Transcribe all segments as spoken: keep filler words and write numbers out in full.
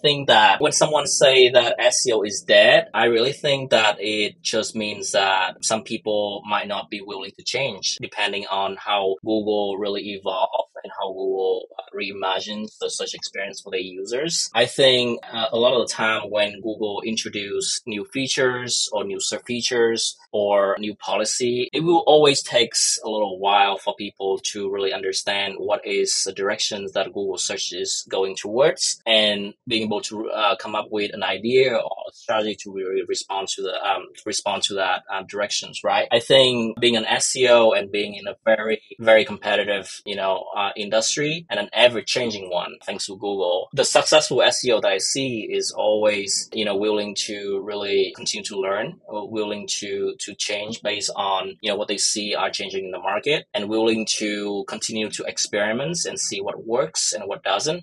think that when someone say that S E O is dead, I really think that it just means that some people might not be willing to change depending on how Google really evolves and how Google reimagines the search experience for their users. I think uh, a lot of the time when Google introduce new features or new search features or new policy, it will always takes a little while for people to really understand what is the direction that Google search is going towards and being able to uh, come up with an idea or a strategy to really respond to the um, to respond to that uh, directions, right? I think being an S E O and being in a very, very competitive, you know, uh, industry and an ever-changing one, thanks to Google, the successful S E O that I see is always, you know, willing to really continue to learn, willing to to change based on, you know, what they see are changing in the market and willing to continue to experiment and see what works and what doesn't.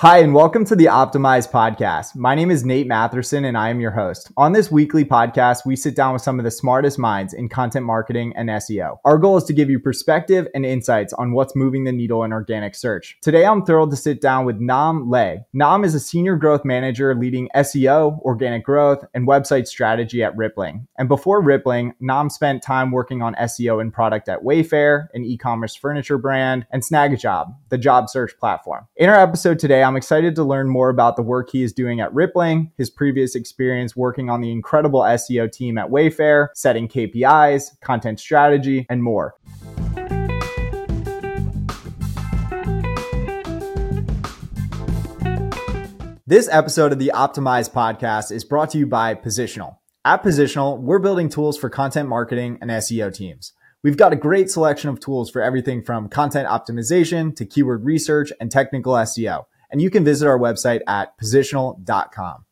Hi, and welcome to the Optimize Podcast. My name is Nate Matherson, and I am your host. On this weekly podcast, we sit down with some of the smartest minds in content marketing and S E O. Our goal is to give you perspective and insights on what's moving the needle in organic search. Today, I'm thrilled to sit down with Nam Le. Nam is a senior growth manager leading S E O, organic growth, and website strategy at Rippling. And before Rippling, Nam spent time working on S E O and product at Wayfair, an e-commerce furniture brand, and Snagajob, the job search platform. In our episode today, I'm excited to learn more about the work he is doing at Rippling, his previous experience working on the incredible S E O team at Wayfair, setting K P Is, content strategy, and more. This episode of the Optimize Podcast is brought to you by Positional. At Positional, we're building tools for content marketing and S E O teams. We've got a great selection of tools for everything from content optimization to keyword research and technical S E O. And you can visit our website at positional dot com.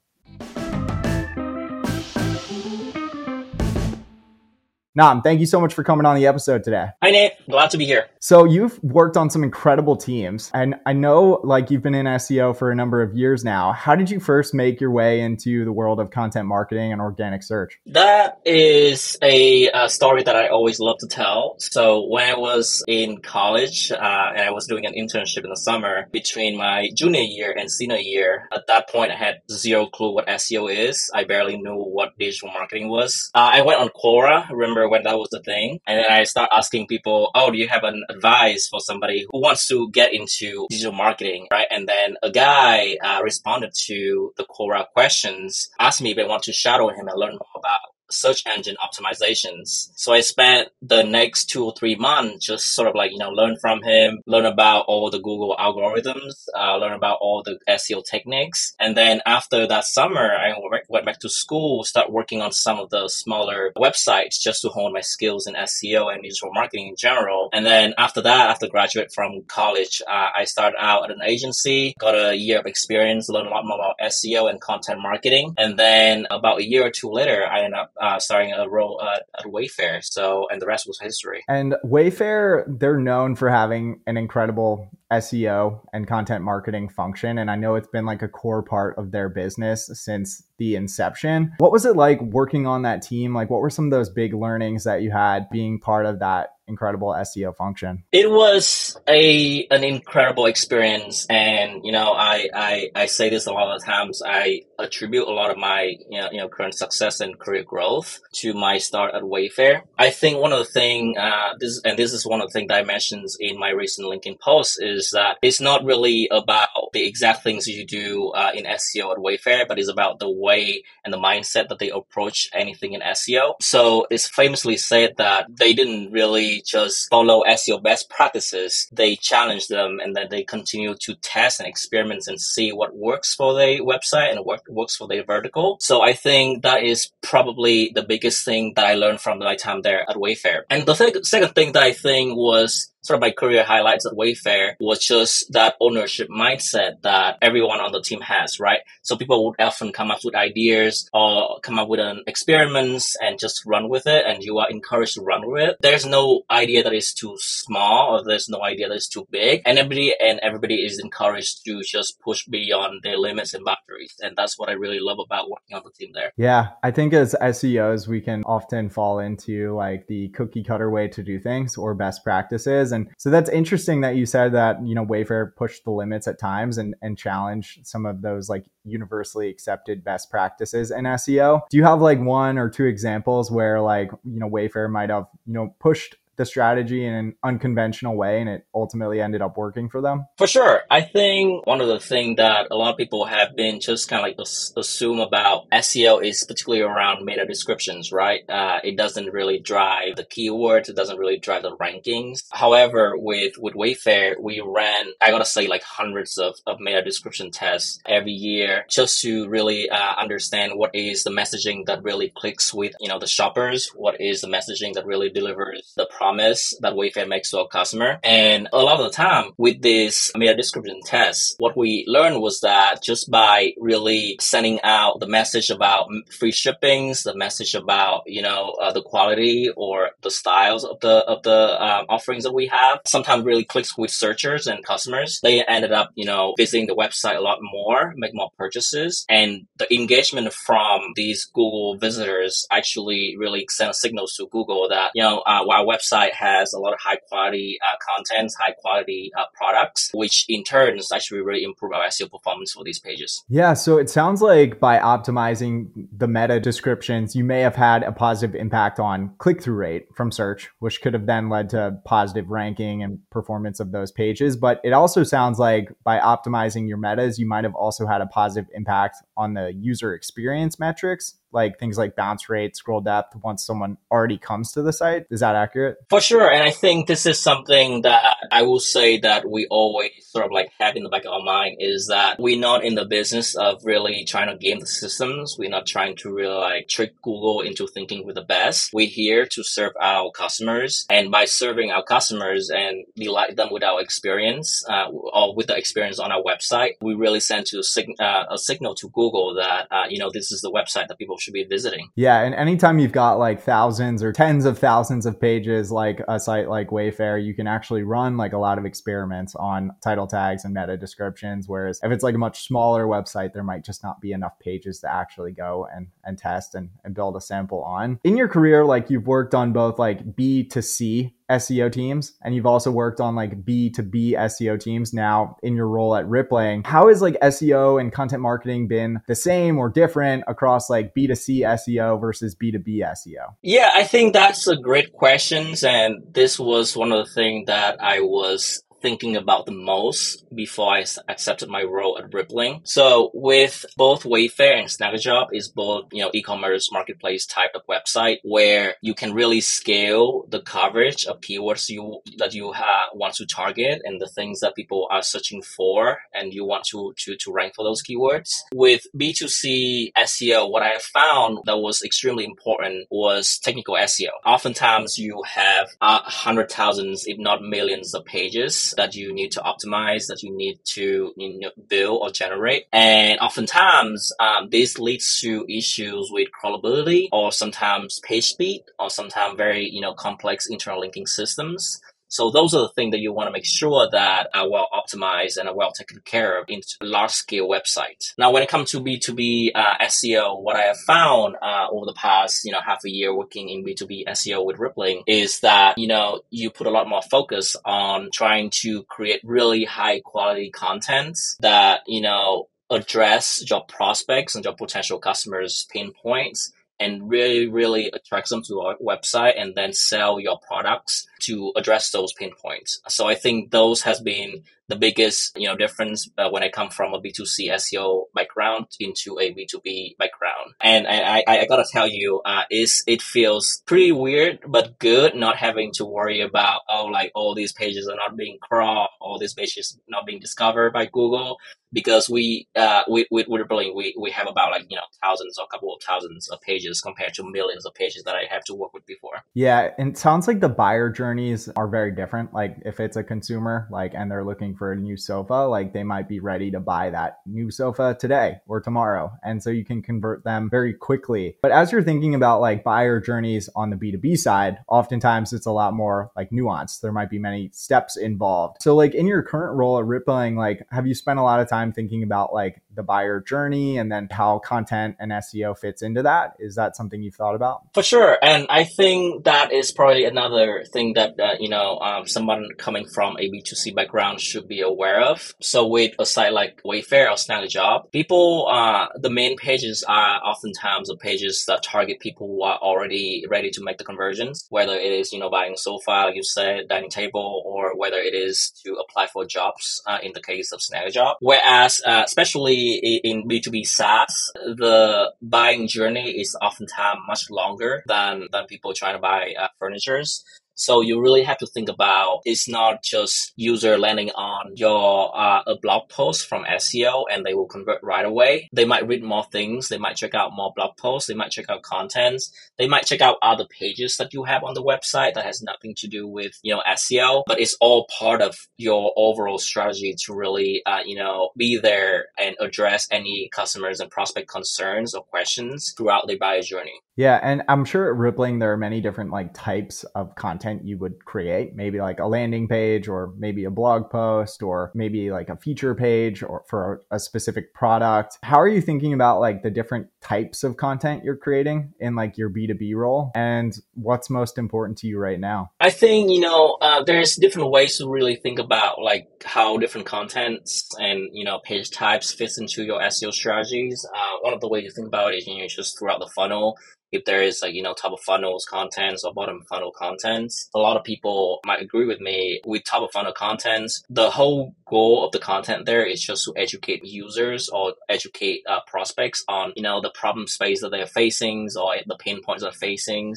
Nam, thank you so much for coming on the episode today. Hi, Nate. Glad to be here. So you've worked on some incredible teams, and I know like you've been in S E O for a number of years now. How did you first make your way into the world of content marketing and organic search? That is a, a story that I always love to tell. So when I was in college, uh, and I was doing an internship in the summer between my junior year and senior year, at that point, I had zero clue what S E O is. I barely knew what digital marketing was. Uh, I went on Quora, remember when that was the thing. And then I start asking people, oh, do you have an advice for somebody who wants to get into digital marketing, right? And then a guy uh, responded to the Quora questions, asked me if I want to shadow him and learn more about search engine optimizations. So I spent the next two or three months just sort of like, you know, learn from him, learn about all the Google algorithms, uh, learn about all the S E O techniques. And then after that summer, I went back to school, start working on some of the smaller websites just to hone my skills in S E O and digital marketing in general. And then after that, after graduate from college, uh, I started out at an agency, got a year of experience, learned a lot more about S E O and content marketing. And then about a year or two later, I ended up Uh, starting a role uh, at Wayfair. So, and the rest was history. And Wayfair, they're known for having an incredible S E O and content marketing function. And I know it's been like a core part of their business since the inception. What was it like working on that team? Like, what were some of those big learnings that you had being part of that incredible S E O function? It was a an incredible experience. And, you know, I, I, I say this a lot of times, I attribute a lot of my, you know, you know, current success and career growth to my start at Wayfair. I think one of the things, uh, this, and this is one of the things that I mentioned in my recent LinkedIn post, is that it's not really about the exact things you do uh, in S E O at Wayfair, but it's about the way and the mindset that they approach anything in S E O. So it's famously said that they didn't really just follow S E O best practices. They challenge them and then they continue to test and experiment and see what works for their website and what works for their vertical. So I think that is probably the biggest thing that I learned from my time there at Wayfair. And the th- second thing that I think was sort of my career highlights at Wayfair was just that ownership mindset that everyone on the team has, right? So people would often come up with ideas or come up with an experiments and just run with it, and you are encouraged to run with it. There's no idea that is too small or there's no idea that is too big. And everybody and everybody is encouraged to just push beyond their limits and boundaries. And that's what I really love about working on the team there. Yeah, I think as S E Os, we can often fall into like the cookie cutter way to do things or best practices. And so that's interesting that you said that, you know, Wayfair pushed the limits at times and, and challenged some of those like universally accepted best practices in S E O. Do you have like one or two examples where like, you know, Wayfair might have, you know, pushed the strategy in an unconventional way and it ultimately ended up working for them? For sure. I think one of the things that a lot of people have been just kind of like assume about S E O is particularly around meta descriptions, right? Uh, it doesn't really drive the keywords. It doesn't really drive the rankings. However, with, with Wayfair, we ran, I gotta say like hundreds of, of meta description tests every year just to really uh, understand what is the messaging that really clicks with, you know, the shoppers, what is the messaging that really delivers the product promise that Wayfair makes to our customer. And a lot of the time with this meta description test, what we learned was that just by really sending out the message about free shippings, the message about, you know, uh, the quality or the styles of the of the um, offerings that we have, sometimes really clicks with searchers and customers. They ended up, you know, visiting the website a lot more, make more purchases. And the engagement from these Google visitors actually really sent signals to Google that, you know, uh, our website has a lot of high quality uh, content, high quality uh, products, which in turn is actually really improve our S E O performance for these pages. Yeah. So it sounds like by optimizing the meta descriptions, you may have had a positive impact on click-through rate from search, which could have then led to positive ranking and performance of those pages. But it also sounds like by optimizing your metas, you might have also had a positive impact on the user experience metrics, like things like bounce rate, scroll depth, once someone already comes to the site. Is that accurate? For sure. And I think this is something that I will say that we always sort of like have in the back of our mind is that we're not in the business of really trying to game the systems. We're not trying to really like trick Google into thinking we're the best. We're here to serve our customers. And by serving our customers and delight them with our experience uh, or with the experience on our website, we really send to sig- uh, a signal to Google that, uh, you know, this is the website that people should be visiting. Yeah. And anytime you've got like thousands or tens of thousands of pages, like a site like Wayfair, you can actually run like a lot of experiments on title tags and meta descriptions. Whereas if it's like a much smaller website, there might just not be enough pages to actually go and, and test and, and build a sample on. In your career, like you've worked on both like B to C S E O teams, and you've also worked on like B to B S E O teams now in your role at Rippling. How has like S E O and content marketing been the same or different across like B to C S E O versus B to B S E O? Yeah, I think that's a great question. And this was one of the things that I was thinking about the most before I accepted my role at Rippling. So with both Wayfair and Snagajob is both, you know, e-commerce marketplace type of website where you can really scale the coverage of keywords you that you ha- want to target and the things that people are searching for, and you want to, to, to rank for those keywords. With B to C S E O, what I have found that was extremely important was technical S E O. Oftentimes you have uh, hundred thousands, if not millions of pages that you need to optimize, that you need to you know, build or generate. And oftentimes, um, this leads to issues with crawlability or sometimes page speed or sometimes very, you know, complex internal linking systems. So those are the things that you want to make sure that are well optimized and are well taken care of in large-scale websites. Now, when it comes to B to B uh, S E O, what I have found uh, over the past, you know, half a year working in B to B S E O with Rippling is that, you know, you put a lot more focus on trying to create really high-quality content that, you know, address your prospects and your potential customers' pain points, and really, really attract them to our website and then sell your products to address those pain points. So I think those has been the biggest, you know, difference uh, when I come from a B to C S E O background into a B to B background. And I, I, I gotta tell you, uh, is it feels pretty weird, but good not having to worry about, oh, like all oh, these pages are not being crawled, all these pages not being discovered by Google. because we uh we with Rippling we we have about like you know thousands or a couple of thousands of pages compared to millions of pages that I have to work with before. Yeah, and it sounds like the buyer journeys are very different. Like if it's a consumer like and they're looking for a new sofa, like they might be ready to buy that new sofa today or tomorrow, and so you can convert them very quickly. But as you're thinking about like buyer journeys on the B two B side, oftentimes it's a lot more like nuanced. There might be many steps involved. So like in your current role at Rippling, like have you spent a lot of time thinking about like the buyer journey and then how content and S E O fits into that? Is that something you've thought about? For sure. And I think that is probably another thing that, uh, you know, um, someone coming from a B two C background should be aware of. So with a site like Wayfair or Snagajob, people, uh, the main pages are oftentimes the pages that target people who are already ready to make the conversions, whether it is, you know, buying a sofa, like you said, dining table, or whether it is to apply for jobs uh, in the case of Snagajob. Whereas, uh, especially in B two B SaaS, the buying journey is oftentimes much longer than, than people trying to buy uh, furnitures. So you really have to think about it's not just user landing on your uh, a blog post from S E O and they will convert right away. They might read more things. They might check out more blog posts. They might check out contents. They might check out other pages that you have on the website that has nothing to do with, you know, S E O. But it's all part of your overall strategy to really, uh, you know, be there and address any customers and prospect concerns or questions throughout the buyer journey. Yeah. And I'm sure at Rippling, there are many different like types of content you would create, maybe like a landing page or maybe a blog post or maybe like a feature page or for a specific product. How are you thinking about like the different types of content you're creating in like your B two B role and what's most important to you right now? I think, you know, uh, there's different ways to really think about like how different contents and, you know, page types fits into your S E O strategies. Uh, one of the ways you think about it is, you know, just throughout the funnel. If there is like, you know, top of funnels contents or bottom funnel contents, a lot of people might agree with me with top of funnel contents. The whole goal of the content there is just to educate users or educate uh, prospects on, you know, the problem space that they're facing or the pain points they're facing.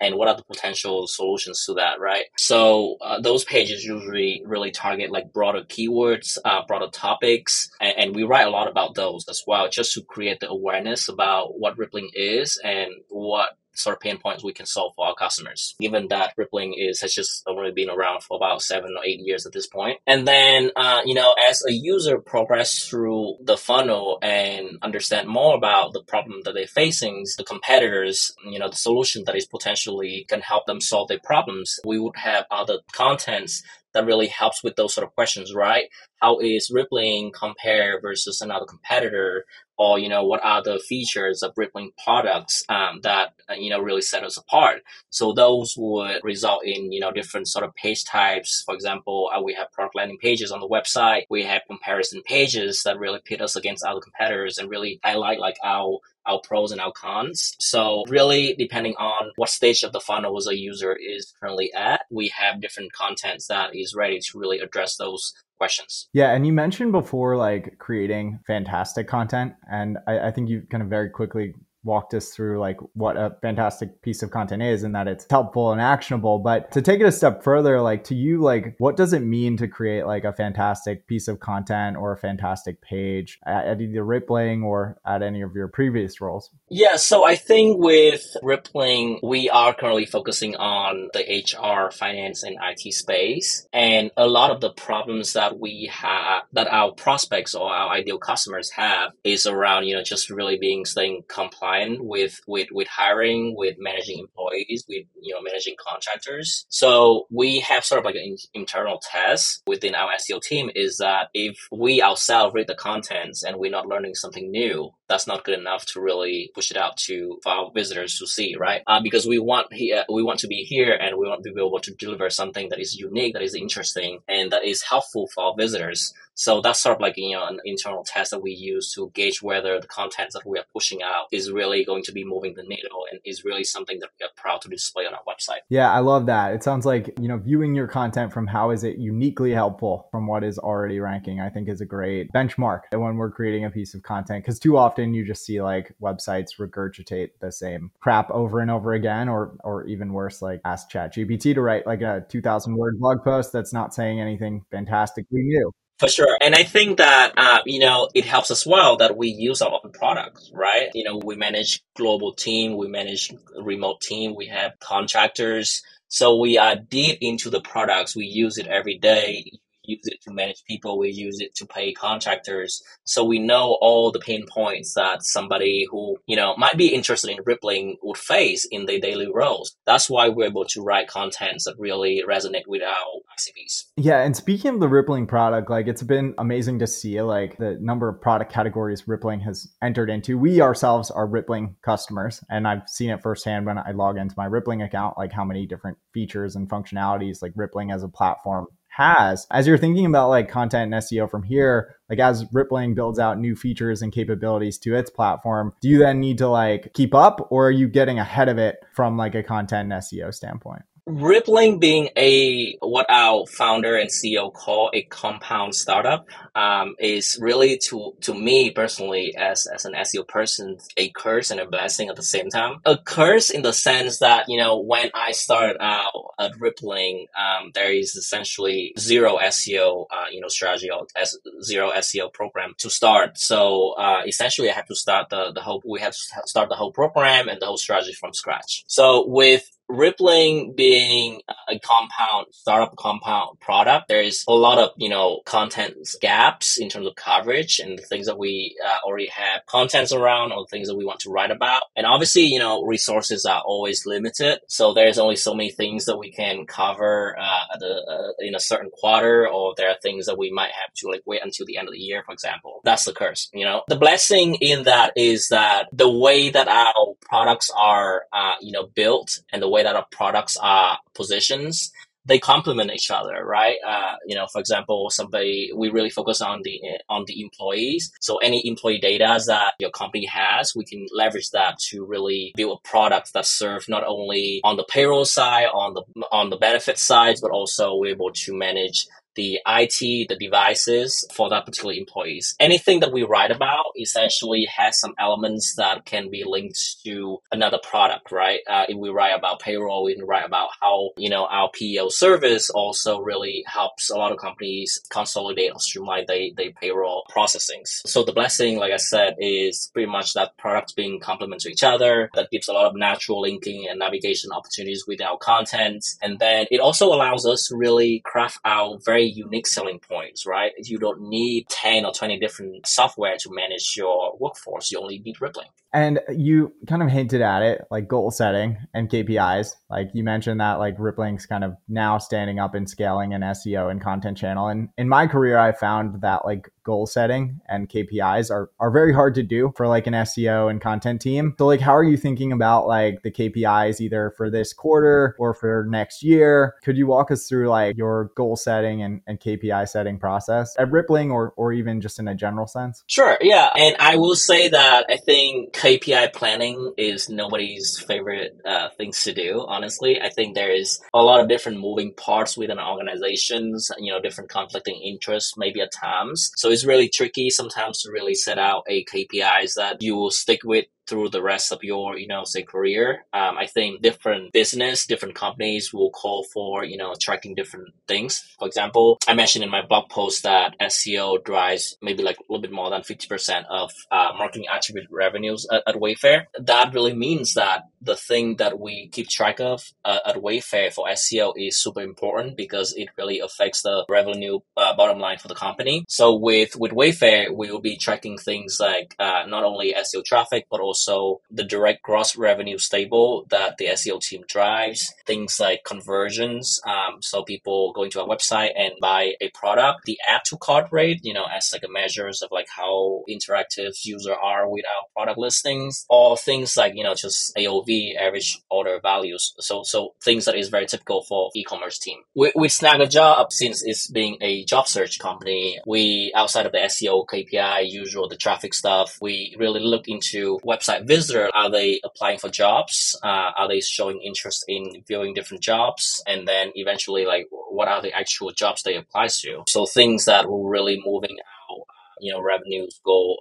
And what are the potential solutions to that, right? So uh, those pages usually really target like broader keywords, uh, broader topics. And, and we write a lot about those as well, just to create the awareness about what Rippling is and what sort of pain points we can solve for our customers, given that Rippling is has just only been around for about seven or eight years at this point. And then, uh, you know, as a user progresses through the funnel and understand more about the problem that they're facing, the competitors, you know, the solution that is potentially can help them solve their problems, we would have other contents that really helps with those sort of questions, right? How is Rippling compare versus another competitor? Or, you know, what are the features of Rippling products um, that, you know, really set us apart? So those would result in, you know, different sort of page types. For example, uh, we have product landing pages on the website. We have comparison pages that really pit us against other competitors and really highlight like our our pros and our cons. So really, depending on what stage of the funnel a user is currently at, we have different contents that is ready to really address those questions. Yeah. And you mentioned before, like creating fantastic content. And I, I think you kind of very quickly walked us through like what a fantastic piece of content is and that it's helpful and actionable. But to take it a step further, like to you, like what does it mean to create like a fantastic piece of content or a fantastic page at, at either Rippling or at any of your previous roles? Yeah. So I think with Rippling, we are currently focusing on the H R, finance, and I T space. And a lot of the problems that we have, that our prospects or our ideal customers have is around, you know, just really being staying compliant with, with, with hiring, with managing employees, with, you know, managing contractors. So we have sort of like an internal test within our S E O team is that if we ourselves read the contents and we're not learning something new, that's not good enough to really push it out to for our visitors to see, right? Uh, because we want here, we want to be here and we want to be able to deliver something that is unique, that is interesting, and that is helpful for our visitors. So that's sort of like, you know, an internal test that we use to gauge whether the content that we are pushing out is really going to be moving the needle and is really something that we are proud to display on our website. Yeah, I love that. It sounds like, you know, viewing your content from how is it uniquely helpful from what is already ranking, I think is a great benchmark when we're creating a piece of content, because too often you just see like websites regurgitate the same crap over and over again, or or even worse, like ask ChatGPT to write like a two thousand word blog post that's not saying anything fantastically new. For sure. And I think that, uh, you know, it helps as well that we use our own products, right? You know, we manage global team, we manage remote team, we have contractors. So we are deep into the products. We use it every day. We use it to manage people. We use it to pay contractors. So we know all the pain points that somebody who, you know, might be interested in Rippling would face in their daily roles. That's why we're able to write contents that really resonate with our I C Ps. Yeah. And speaking of the Rippling product, like it's been amazing to see like the number of product categories Rippling has entered into. We ourselves are Rippling customers, and I've seen it firsthand when I log into my Rippling account, like how many different features and functionalities like Rippling as a platform has. As you're thinking about like content and S E O from here, like as Rippling builds out new features and capabilities to its platform, do you then need to like keep up, or are you getting ahead of it from like a content and S E O standpoint? Rippling being a, what our founder and C E O call a compound startup, um, is really to, to me personally as, as an S E O person, a curse and a blessing at the same time. A curse in the sense that, you know, when I started out at Rippling, um, there is essentially zero S E O, uh, you know, strategy or as zero S E O program to start. So, uh, essentially I have to start the, the whole, we have to start the whole program and the whole strategy from scratch. So with Rippling being a compound, startup compound product, there's a lot of, you know, content gaps in terms of coverage and the things that we uh, already have contents around or things that we want to write about. And obviously, you know, resources are always limited. So there's only so many things that we can cover uh, the, uh, in a certain quarter, or there are things that we might have to like wait until the end of the year, for example. That's the curse, you know. The blessing in that is that the way that our products are, uh, you know, built and the way that our products are positions, they complement each other, right? Uh, you know, for example, somebody, we really focus on the, on the employees. So any employee data that your company has, we can leverage that to really build a product that serves not only on the payroll side, on the, on the benefit side, but also we're able to manage the I T, the devices for that particular employees. Anything that we write about essentially has some elements that can be linked to another product, right? Uh, if we write about payroll, we can write about how, you know, our P E O service also really helps a lot of companies consolidate or streamline their, their payroll processings. So the blessing, like I said, is pretty much that products being complement to each other. That gives a lot of natural linking and navigation opportunities with our content. And then it also allows us to really craft our very unique selling points, right? You don't need ten or twenty different software to manage your workforce. You only need Rippling. And you kind of hinted at it, like goal setting and K P Is. Like you mentioned that like Rippling's kind of now standing up and scaling an S E O and content channel. And in my career, I found that like goal setting and K P Is are, are very hard to do for like an S E O and content team. So like, how are you thinking about like the K P Is either for this quarter or for next year? Could you walk us through like your goal setting and, and K P I setting process at Rippling, or, or even just in a general sense? Sure. Yeah. And I will say that I think K P I planning is nobody's favorite uh, things to do. Honestly, I think there is a lot of different moving parts within organizations, you know, different conflicting interests, maybe at times. So it's really tricky sometimes to really set out a K P Is that you will stick with through the rest of your, you know, say career. Um, I think different business, different companies will call for, you know, tracking different things. For example, I mentioned in my blog post that S E O drives maybe like a little bit more than fifty percent of uh, marketing attribute revenues at, at Wayfair. That really means that the thing that we keep track of uh, at Wayfair for S E O is super important because it really affects the revenue uh, bottom line for the company. So with, with Wayfair, we will be tracking things like uh, not only S E O traffic, but also also the direct gross revenue stable that the S E O team drives, things like conversions. Um, so people going to our website and buy a product, the add to cart rate, you know, as like a measures of like how interactive users are with our product listings, or things like, you know, just A O V, average order values. So, so things that is very typical for e-commerce team. With, with Snagajob, since it's being a job search company, we outside of the S E O K P I, usual, the traffic stuff, we really look into website Website visitor, are they applying for jobs? Uh, are they showing interest in viewing different jobs? And then eventually, like, what are the actual jobs they apply to? So things that were really moving out, you know, revenues go,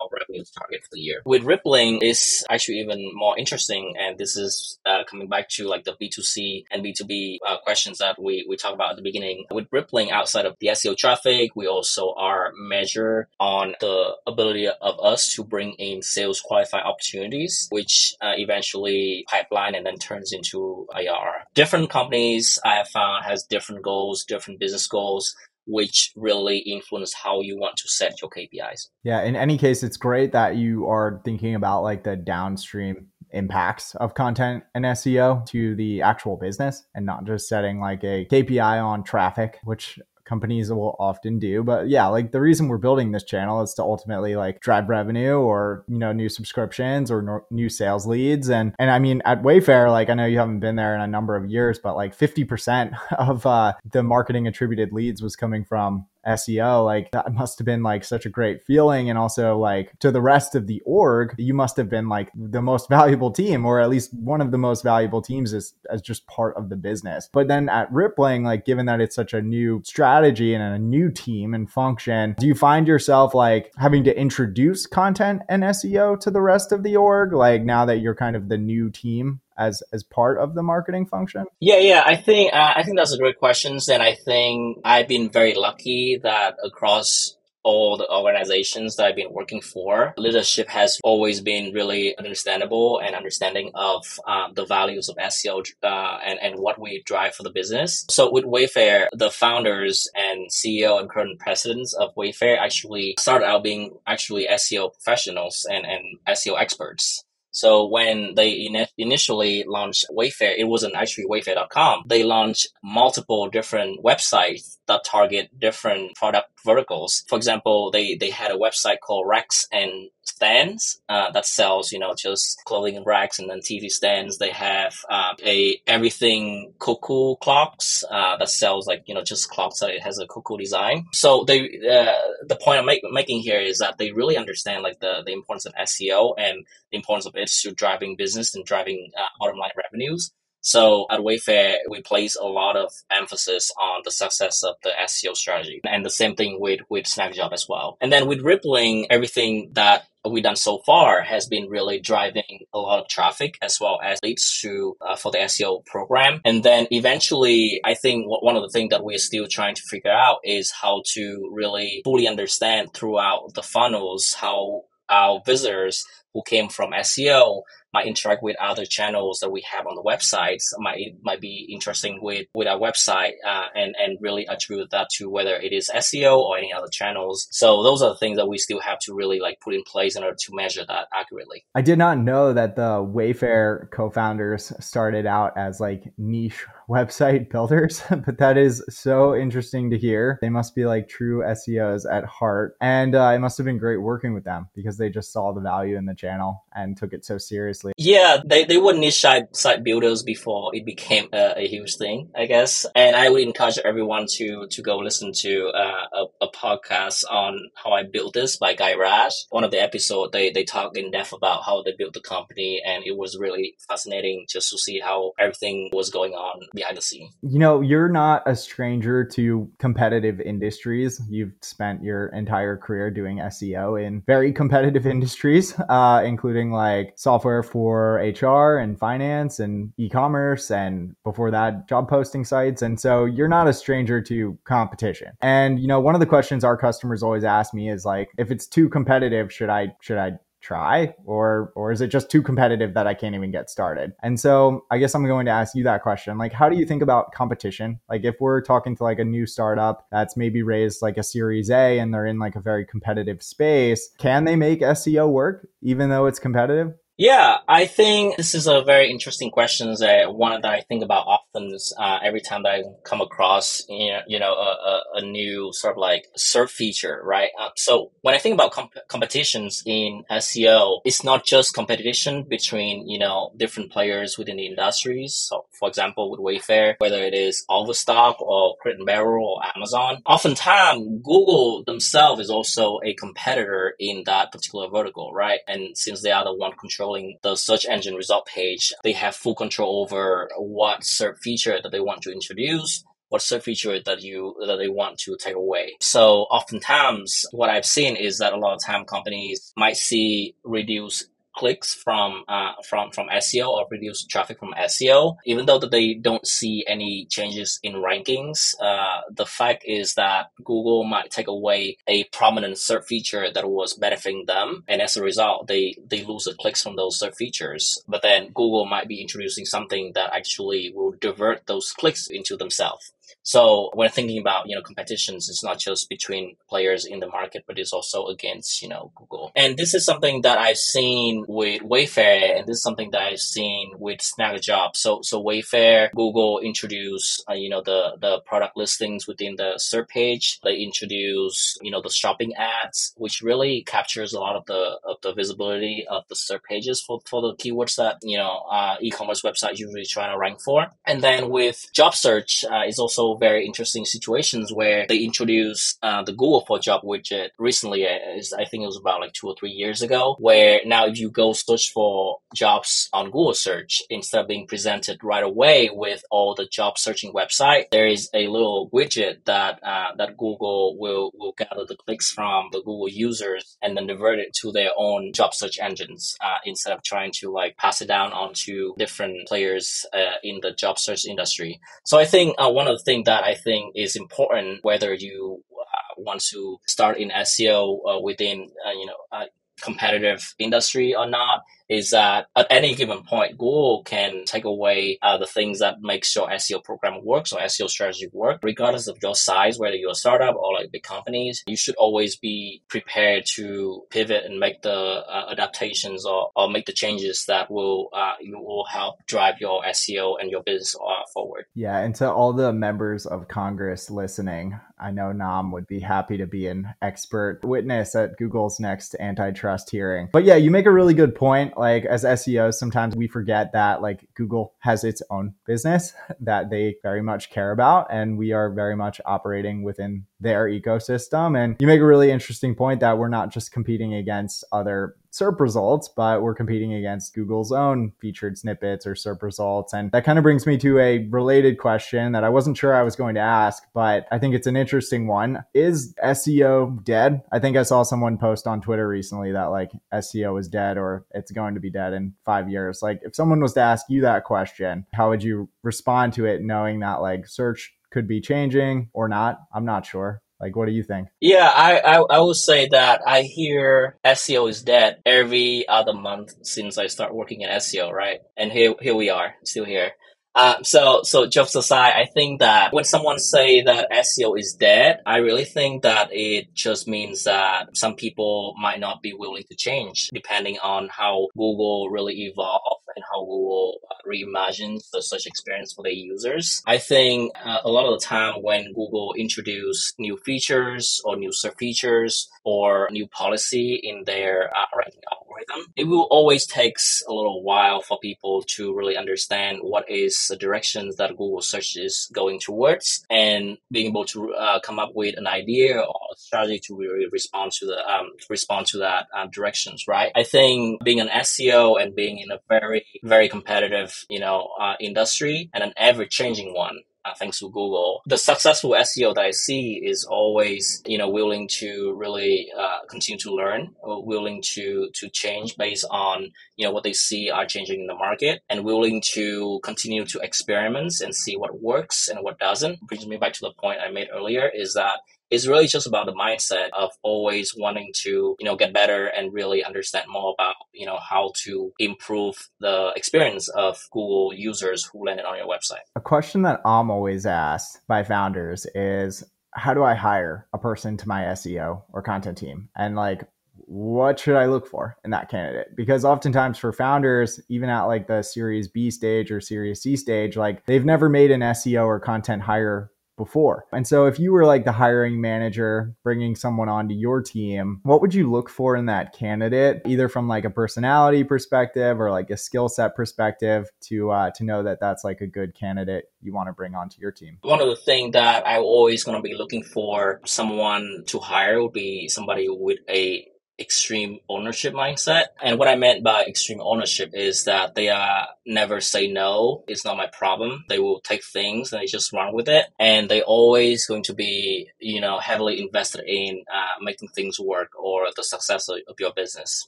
our revenues target for the year. With Rippling, it's actually even more interesting. And this is uh, coming back to like the B two C and B two B uh, questions that we, we talked about at the beginning. With Rippling, outside of the S E O traffic, we also are measured on the ability of us to bring in sales qualified opportunities, which uh, eventually pipeline and then turns into A R. Different companies I have found has different goals, different business goals, which really influence how you want to set your K P Is. Yeah. In any case, it's great that you are thinking about like the downstream impacts of content and S E O to the actual business and not just setting like a K P I on traffic, which companies will often do. But yeah, like the reason we're building this channel is to ultimately like drive revenue or, you know, new subscriptions or no- new sales leads. And, and I mean, at Wayfair, like I know you haven't been there in a number of years, but like fifty percent of uh, the marketing attributed leads was coming from S E O. Like that must have been like such a great feeling. And also like to the rest of the org, you must have been like the most valuable team, or at least one of the most valuable teams as, as just part of the business. But then at Rippling, like given that it's such a new strategy and a new team and function, do you find yourself like having to introduce content and S E O to the rest of the org? Like now that you're kind of the new team as as part of the marketing function? Yeah, yeah. I think uh, I think that's a great question. And I think I've been very lucky that across all the organizations that I've been working for, leadership has always been really understandable and understanding of um, the values of S E O uh, and, and what we drive for the business. So with Wayfair, the founders and C E O and current presidents of Wayfair actually started out being actually S E O professionals and, and S E O experts. So when they in- initially launched Wayfair, it wasn't actually Wayfair dot com. They launched multiple different websites that target different product verticals. For example, they, they had a website called Racks and Stands uh, that sells, you know, just clothing racks and then T V stands. They have uh, a everything cuckoo clocks uh, that sells like, you know, just clocks that it has a cuckoo design. So they uh, the point I'm make, making here is that they really understand like the, the importance of S E O and the importance of it to driving business and driving uh, bottom line revenues. So at Wayfair, we place a lot of emphasis on the success of the S E O strategy, and the same thing with, with Snagajob as well. And then with Rippling, everything that we've done so far has been really driving a lot of traffic as well as leads to uh, for the S E O program. And then eventually, I think one of the things that we're still trying to figure out is how to really fully understand throughout the funnels how our visitors who came from S E O might interact with other channels that we have on the websites, might might be interesting with, with our website uh, and, and really attribute that to whether it is S E O or any other channels. So those are the things that we still have to really like put in place in order to measure that accurately. I did not know that the Wayfair co-founders started out as like niche website builders, but that is so interesting to hear. They must be like true S E Os at heart. And uh, it must have been great working with them because they just saw the value in the channel and took it so seriously. Yeah, they, they were niche site builders before it became a, a huge thing, I guess. And I would encourage everyone to to go listen to uh, a, a podcast on How I Built This by Guy Raz. One of the episodes, they, they talk in depth about how they built the company. And it was really fascinating just to see how everything was going on behind the scene. You know, you're not a stranger to competitive industries. You've spent your entire career doing S E O in very competitive industries, uh, including like software for H R and finance and e-commerce, and before that, job posting sites. And so you're not a stranger to competition. And, you know, one of the questions our customers always ask me is like, if it's too competitive, should I, should I try? Or, or is it just too competitive that I can't even get started? And so I guess I'm going to ask you that question. Like, how do you think about competition? Like if we're talking to like a new startup that's maybe raised like a Series A and they're in like a very competitive space, can they make S E O work even though it's competitive? Yeah, I think this is a very interesting question. That one that I think about often is uh, every time that I come across, you know, you know a, a new sort of like search feature, right? Uh, so when I think about comp- competitions in S E O, it's not just competition between, you know, different players within the industries. So for example, with Wayfair, whether it is Overstock or Crate and Barrel or Amazon, oftentimes Google themselves is also a competitor in that particular vertical, right? And since they are the one controlling the search engine result page, they have full control over what search feature that they want to introduce, What's the feature that you that they want to take away? So oftentimes, what I've seen is that a lot of time companies might see reduced clicks from uh, from from S E O or reduced traffic from S E O, even though that they don't see any changes in rankings. Uh, the fact is that Google might take away a prominent search feature that was benefiting them, and as a result, they they lose the clicks from those search features. But then Google might be introducing something that actually will divert those clicks into themselves. So when thinking about, you know, competitions, it's not just between players in the market, but it's also against, you know, Google. And this is something that I've seen with Wayfair, and this is something that I've seen with Snagajob. So so Wayfair, Google introduced, uh, you know, the, the product listings within the search page. They introduce, you know, the shopping ads, which really captures a lot of the of the visibility of the search pages for, for the keywords that, you know, uh, e-commerce websites usually trying to rank for. And then with job search, uh, it's also very interesting situations where they introduced uh, the Google for Job widget recently. I think it was about like two or three years ago, where now if you go search for jobs on Google search, instead of being presented right away with all the job searching website, there is a little widget that uh, that Google will, will gather the clicks from the Google users and then divert it to their own job search engines uh, instead of trying to like pass it down onto different players uh, in the job search industry. So I think uh, one of the thing that I think is important, whether you uh, want to start in S E O uh, within uh, you know a competitive industry or not, is that at any given point, Google can take away uh, the things that makes your S E O program work or S E O strategy work, regardless of your size, whether you're a startup or like big companies. You should always be prepared to pivot and make the uh, adaptations or, or make the changes that will uh, you will help drive your S E O and your business uh, forward. Yeah, and to all the members of Congress listening, I know Nam would be happy to be an expert witness at Google's next antitrust hearing. But yeah, you make a really good point. Like as S E Os, sometimes we forget that like Google has its own business that they very much care about, and we are very much operating within their ecosystem. And you make a really interesting point that we're not just competing against other SERP results, but we're competing against Google's own featured snippets or SERP results. And that kind of brings me to a related question that I wasn't sure I was going to ask, but I think it's an interesting one. Is S E O dead? I think I saw someone post on Twitter recently that like S E O is dead or it's going to be dead in five years. Like if someone was to ask you that question, how would you respond to it, knowing that like search could be changing or not? I'm not sure. Like, what do you think? Yeah, I, I, I would say that I hear S E O is dead every other month since I start working in S E O, right? And here here we are, still here. Uh, so, so jokes aside, I think that when someone say that S E O is dead, I really think that it just means that some people might not be willing to change depending on how Google really evolves and how Google reimagines the search experience for their users. I think uh, a lot of the time when Google introduce new features or new search features or new policy in their uh, ranking algorithm, it will always takes a little while for people to really understand what is the directions that Google search is going towards, and being able to uh, come up with an idea or a strategy to really respond to the um, respond to that uh, directions, right? I think being an S E O and being in a very very competitive you know uh, industry and an ever changing one. Uh, thanks to Google, the successful S E O that I see is always, you know, willing to really uh, continue to learn, or willing to to change based on, you know, what they see are changing in the market, and willing to continue to experiment and see what works and what doesn't. Brings me back to the point I made earlier: is that it's really just about the mindset of always wanting to, you know, get better and really understand more about, you know, how to improve the experience of Google users who landed on your website. A question that I'm always asked by founders is, how do I hire a person to my S E O or content team? And like, what should I look for in that candidate? Because oftentimes for founders, even at like the Series B stage or Series C stage, like they've never made an S E O or content hire before. And so if you were like the hiring manager, bringing someone onto your team, what would you look for in that candidate, either from like a personality perspective or like a skill set perspective, to uh, to know that that's like a good candidate you want to bring onto your team? One of the things that I'm always going to be looking for someone to hire would be somebody with a extreme ownership mindset. And what I meant by extreme ownership is that they uh, never say no. It's not my problem. They will take things and they just run with it. And they always going to be, you know, heavily invested in uh, making things work or the success of your business.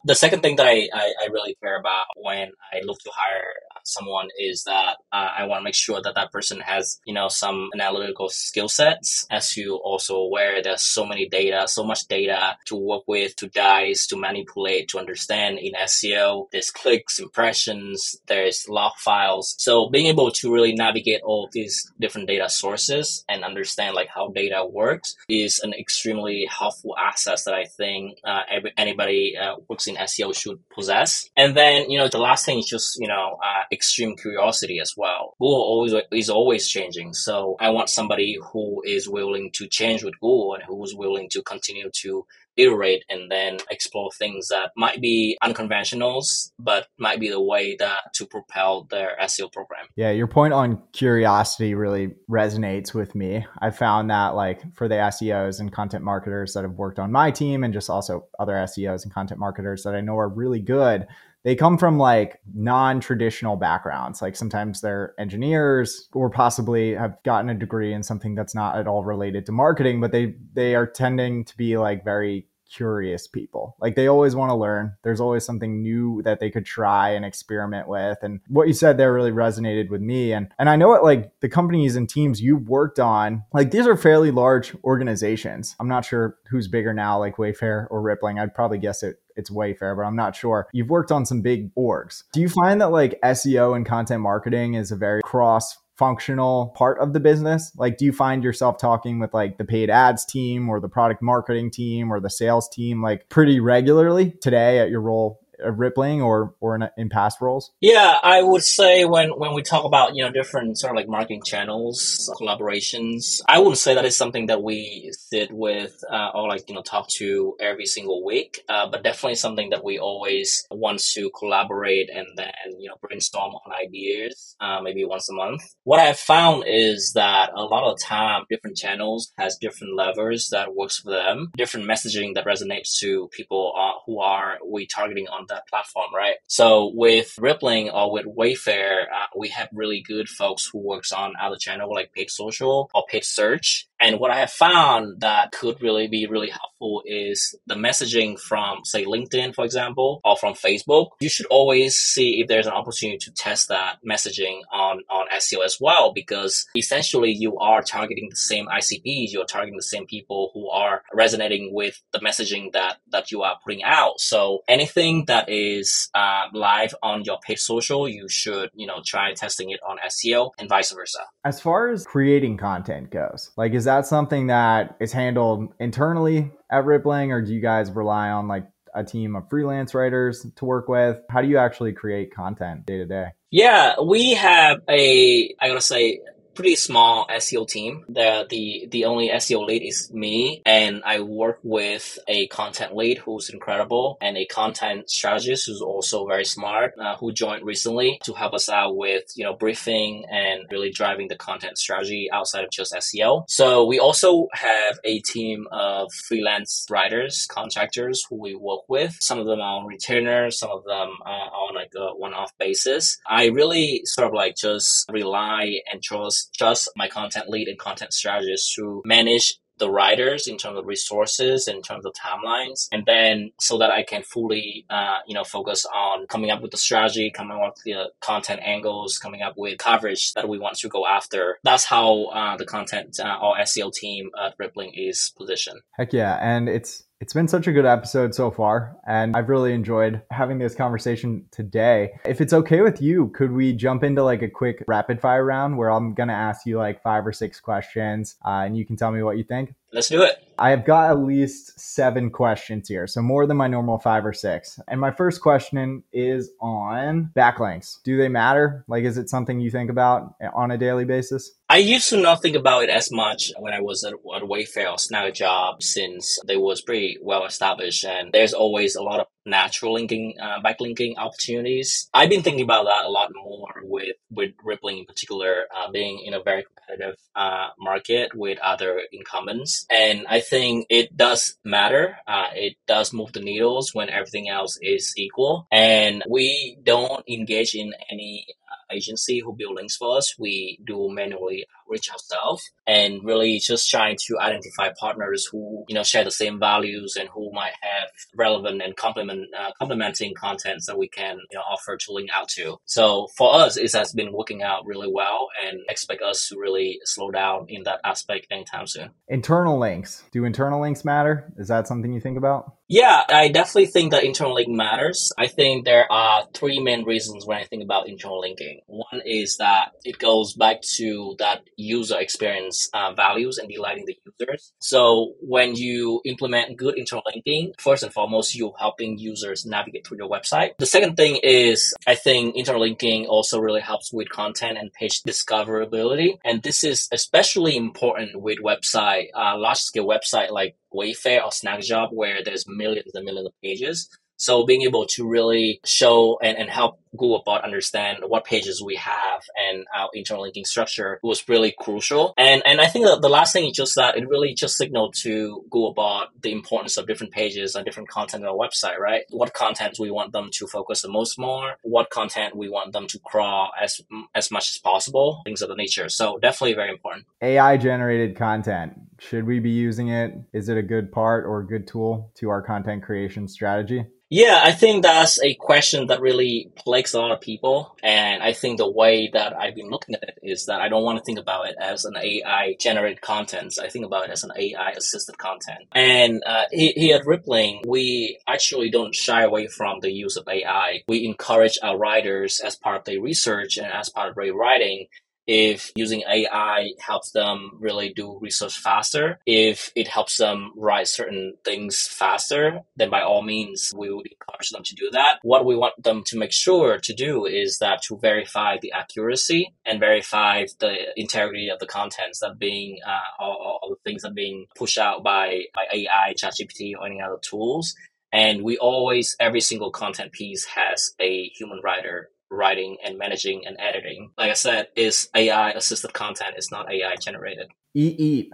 The second thing that I, I, I really care about when I look to hire someone is that uh, I want to make sure that that person has, you know, some analytical skill sets. As you also aware, there's so many data, so much data to work with, to dice, to manipulate, to understand in S E O. There's clicks, impressions, there's log files. So being able to really navigate all these different data sources and understand like how data works is an extremely helpful asset that I think uh, every, anybody uh, works in S E O should possess. And then, you know, the last thing is just, you know, uh, extreme curiosity as well. Google always is always changing. So I want somebody who is willing to change with Google and who's willing to continue to iterate and then explore things that might be unconventionals, but might be the way that to propel their S E O program. Yeah, your point on curiosity really resonates with me. I found that like for the S E Os and content marketers that have worked on my team and just also other S E Os and content marketers that I know are really good, they come from like non-traditional backgrounds. Like sometimes they're engineers or possibly have gotten a degree in something that's not at all related to marketing, but they they are tending to be like very curious people. Like they always want to learn. There's always something new that they could try and experiment with. And what you said there really resonated with me. And and I know it like the companies and teams you've worked on, like these are fairly large organizations. I'm not sure who's bigger now, like Wayfair or Rippling. I'd probably guess it it's Wayfair, but I'm not sure. You've worked on some big orgs. Do you find that like S E O and content marketing is a very cross functional part of the business? Like, do you find yourself talking with like the paid ads team or the product marketing team or the sales team, like pretty regularly today at your role at Rippling or, or in, in past roles? Yeah, I would say when, when we talk about, you know, different sort of like marketing channels, collaborations, I wouldn't say that is something that we sit with uh, or like, you know, talk to every single week, uh, but definitely something that we always want to collaborate and then, you know, brainstorm on ideas. Uh, maybe once a month. What I've found is that a lot of the time, different channels has different levers that works for them, different messaging that resonates to people uh, who are we targeting on that platform, right? So with Rippling or with Wayfair, uh, we have really good folks who works on other channel like paid social or paid search. And what I have found that could really be really helpful is the messaging from, say, LinkedIn, for example, or from Facebook. You should always see if there's an opportunity to test that messaging on, on S E O as well, because essentially you are targeting the same I C Ps, you're targeting the same people who are resonating with the messaging that, that you are putting out. So anything that is uh, live on your paid social, you should, you know, try testing it on S E O and vice versa. As far as creating content goes, like is that Is that something that is handled internally at Rippling, or do you guys rely on like a team of freelance writers to work with? How do you actually create content day to day? Yeah, we have a, I gotta say, pretty small S E O team. The, the the only S E O lead is me, and I work with a content lead who's incredible and a content strategist who's also very smart, uh, who joined recently to help us out with, you know, briefing and really driving the content strategy outside of just S E O. So we also have a team of freelance writers, contractors who we work with. Some of them are on retainer, some of them are on like a one-off basis. I really sort of like just rely and trust just my content lead and content strategist to manage the writers in terms of resources, in terms of timelines, and then so that I can fully, uh, you know, focus on coming up with the strategy, coming up with the content angles, coming up with coverage that we want to go after. That's how uh, the content uh, or S E O team at Rippling is positioned. Heck yeah, and it's it's been such a good episode so far, and I've really enjoyed having this conversation today. If it's okay with you, could we jump into like a quick rapid fire round where I'm going to ask you like five or six questions uh, and you can tell me what you think? Let's do it. I have got at least seven questions here, so more than my normal five or six. And my first question is on backlinks. Do they matter? Like, is it something you think about on a daily basis? I used to not think about it as much when I was at, at Wayfair or Snagajob, since they was pretty well established and there's always a lot of natural linking, uh, backlinking opportunities. I've been thinking about that a lot more with, with Rippling in particular, uh, being in a very competitive uh, market with other incumbents. And I think it does matter. Uh, it does move the needles when everything else is equal. And we don't engage in any uh, agency who build links for us. We do manually outreach ourselves and really just trying to identify partners who, you know, share the same values and who might have relevant and complement, uh, complementing contents that we can, you know, offer to link out to. So for us, it has been working out really well, and expect us to really slow down in that aspect anytime soon. Internal links. Do internal links matter? Is that something you think about? Yeah, I definitely think that internal link matters. I think there are three main reasons when I think about internal linking. One is that it goes back to that user experience uh, values and delighting the users. So when you implement good internal linking, first and foremost, you're helping users navigate through your website. The second thing is, I think internal linking also really helps with content and page discoverability. And this is especially important with website, uh, large-scale website like Wayfair or Snagajob, where there's millions and millions of pages. So being able to really show and, and help Googlebot understand what pages we have and our internal linking structure was really crucial. And and I think that the last thing is just that it really just signaled to Googlebot the importance of different pages and different content on our website, right? What content we want them to focus the most more, what content we want them to crawl as as much as possible, things of the nature. So definitely very important. A I generated content. Should we be using it? Is it a good part or a good tool to our content creation strategy? Yeah, I think that's a question that really plagues a lot of people. And I think the way that I've been looking at it is that I don't want to think about it as an A I-generated content. I think about it as an A I-assisted content. And uh, here at Rippling, we actually don't shy away from the use of A I. We encourage our writers as part of their research and as part of their writing, if using A I helps them really do research faster, if it helps them write certain things faster, then by all means, we would encourage them to do that. What we want them to make sure to do is that to verify the accuracy and verify the integrity of the contents that being, uh, all, all the things that are being pushed out by, by A I, ChatGPT, or any other tools. And we always, every single content piece has a human writer writing and managing and editing. Like I said, is A I-assisted content. It's not A I-generated. Eat, eat.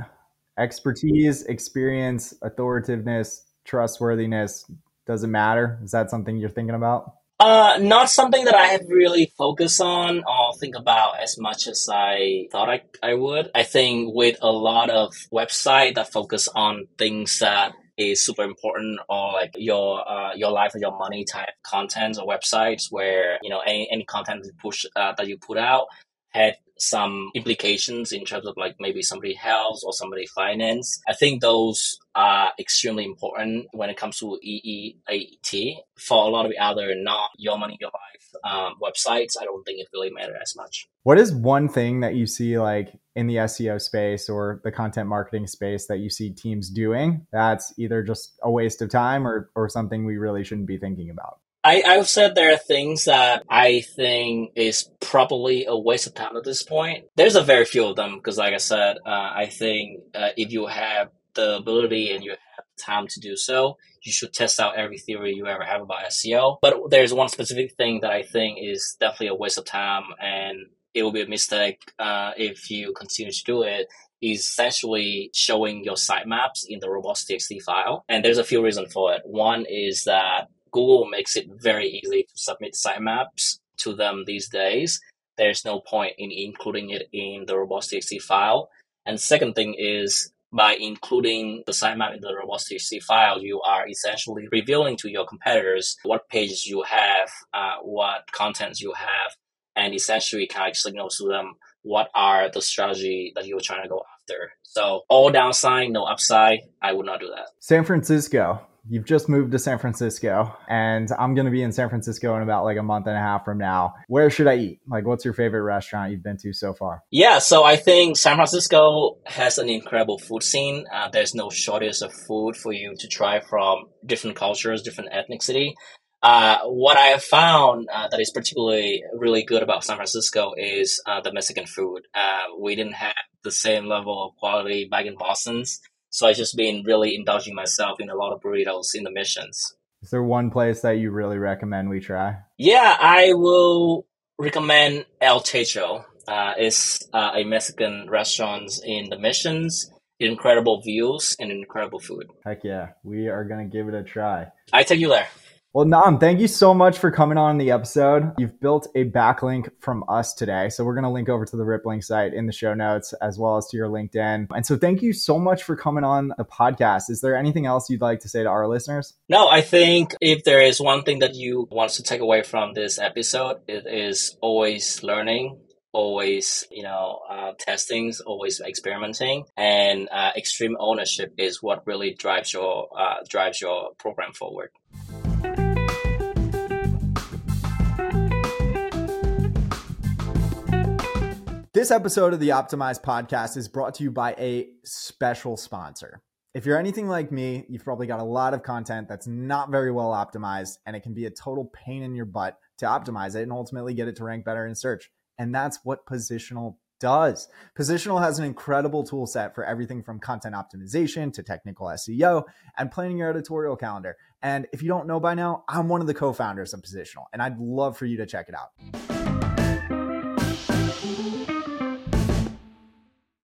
Expertise, experience, authoritativeness, trustworthiness, doesn't matter. Is that something you're thinking about? Uh, not something that I have really focused on or think about as much as I thought I, I would. I think with a lot of websites that focus on things that is super important, or like your uh, your life or your money type contents or websites where, you know, any, any content you push uh, that you put out had some implications in terms of like maybe somebody health or somebody finance. I think those are extremely important when it comes to E E A T. For a lot of the other not your money, your life um, websites, I don't think it really matters as much. What is one thing that you see like in the S E O space or the content marketing space that you see teams doing that's either just a waste of time or or something we really shouldn't be thinking about? I, I've said there are things that I think is probably a waste of time at this point. There's a very few of them because, like I said, uh, I think uh, if you have the ability and you have time to do so, you should test out every theory you ever have about S E O. But there's one specific thing that I think is definitely a waste of time, and it will be a mistake uh, if you continue to do it, is essentially showing your sitemaps in the robots dot t x t file. And there's a few reasons for it. One is that Google makes it very easy to submit sitemaps to them these days. There's no point in including it in the robots dot t x t file. And second thing is, by including the sitemap in the robots dot t x t file, you are essentially revealing to your competitors what pages you have, uh, what contents you have, and essentially kind of signals to them what are the strategy that you're trying to go after. So all downside, no upside. I would not do that. San Francisco. You've just moved to San Francisco, and I'm going to be in San Francisco in about like a month and a half from now. Where should I eat? Like, what's your favorite restaurant you've been to so far? Yeah, so I think San Francisco has an incredible food scene. Uh, there's no shortage of food for you to try from different cultures, different ethnicity. Uh, what I have found uh, that is particularly really good about San Francisco is uh, the Mexican food. Uh, we didn't have the same level of quality back in Boston. So I've just been really indulging myself in a lot of burritos in the missions. Is there one place that you really recommend we try? Yeah, I will recommend El Techo. Uh, it's uh, a Mexican restaurant in the Missions. Incredible views and incredible food. Heck yeah. We are going to give it a try. I take you there. Well, Nam, thank you so much for coming on the episode. You've built a backlink from us today. So we're going to link over to the Rippling site in the show notes, as well as to your LinkedIn. And so thank you so much for coming on the podcast. Is there anything else you'd like to say to our listeners? No, I think if there is one thing that you want to take away from this episode, it is always learning, always, you know, uh, testing, always experimenting, and uh, extreme ownership is what really drives your uh, drives your program forward. This episode of the Optimize Podcast is brought to you by a special sponsor. If you're anything like me, you've probably got a lot of content that's not very well optimized, and it can be a total pain in your butt to optimize it and ultimately get it to rank better in search. And that's what Positional does. Positional has an incredible tool set for everything from content optimization to technical S E O and planning your editorial calendar. And if you don't know by now, I'm one of the co-founders of Positional, and I'd love for you to check it out.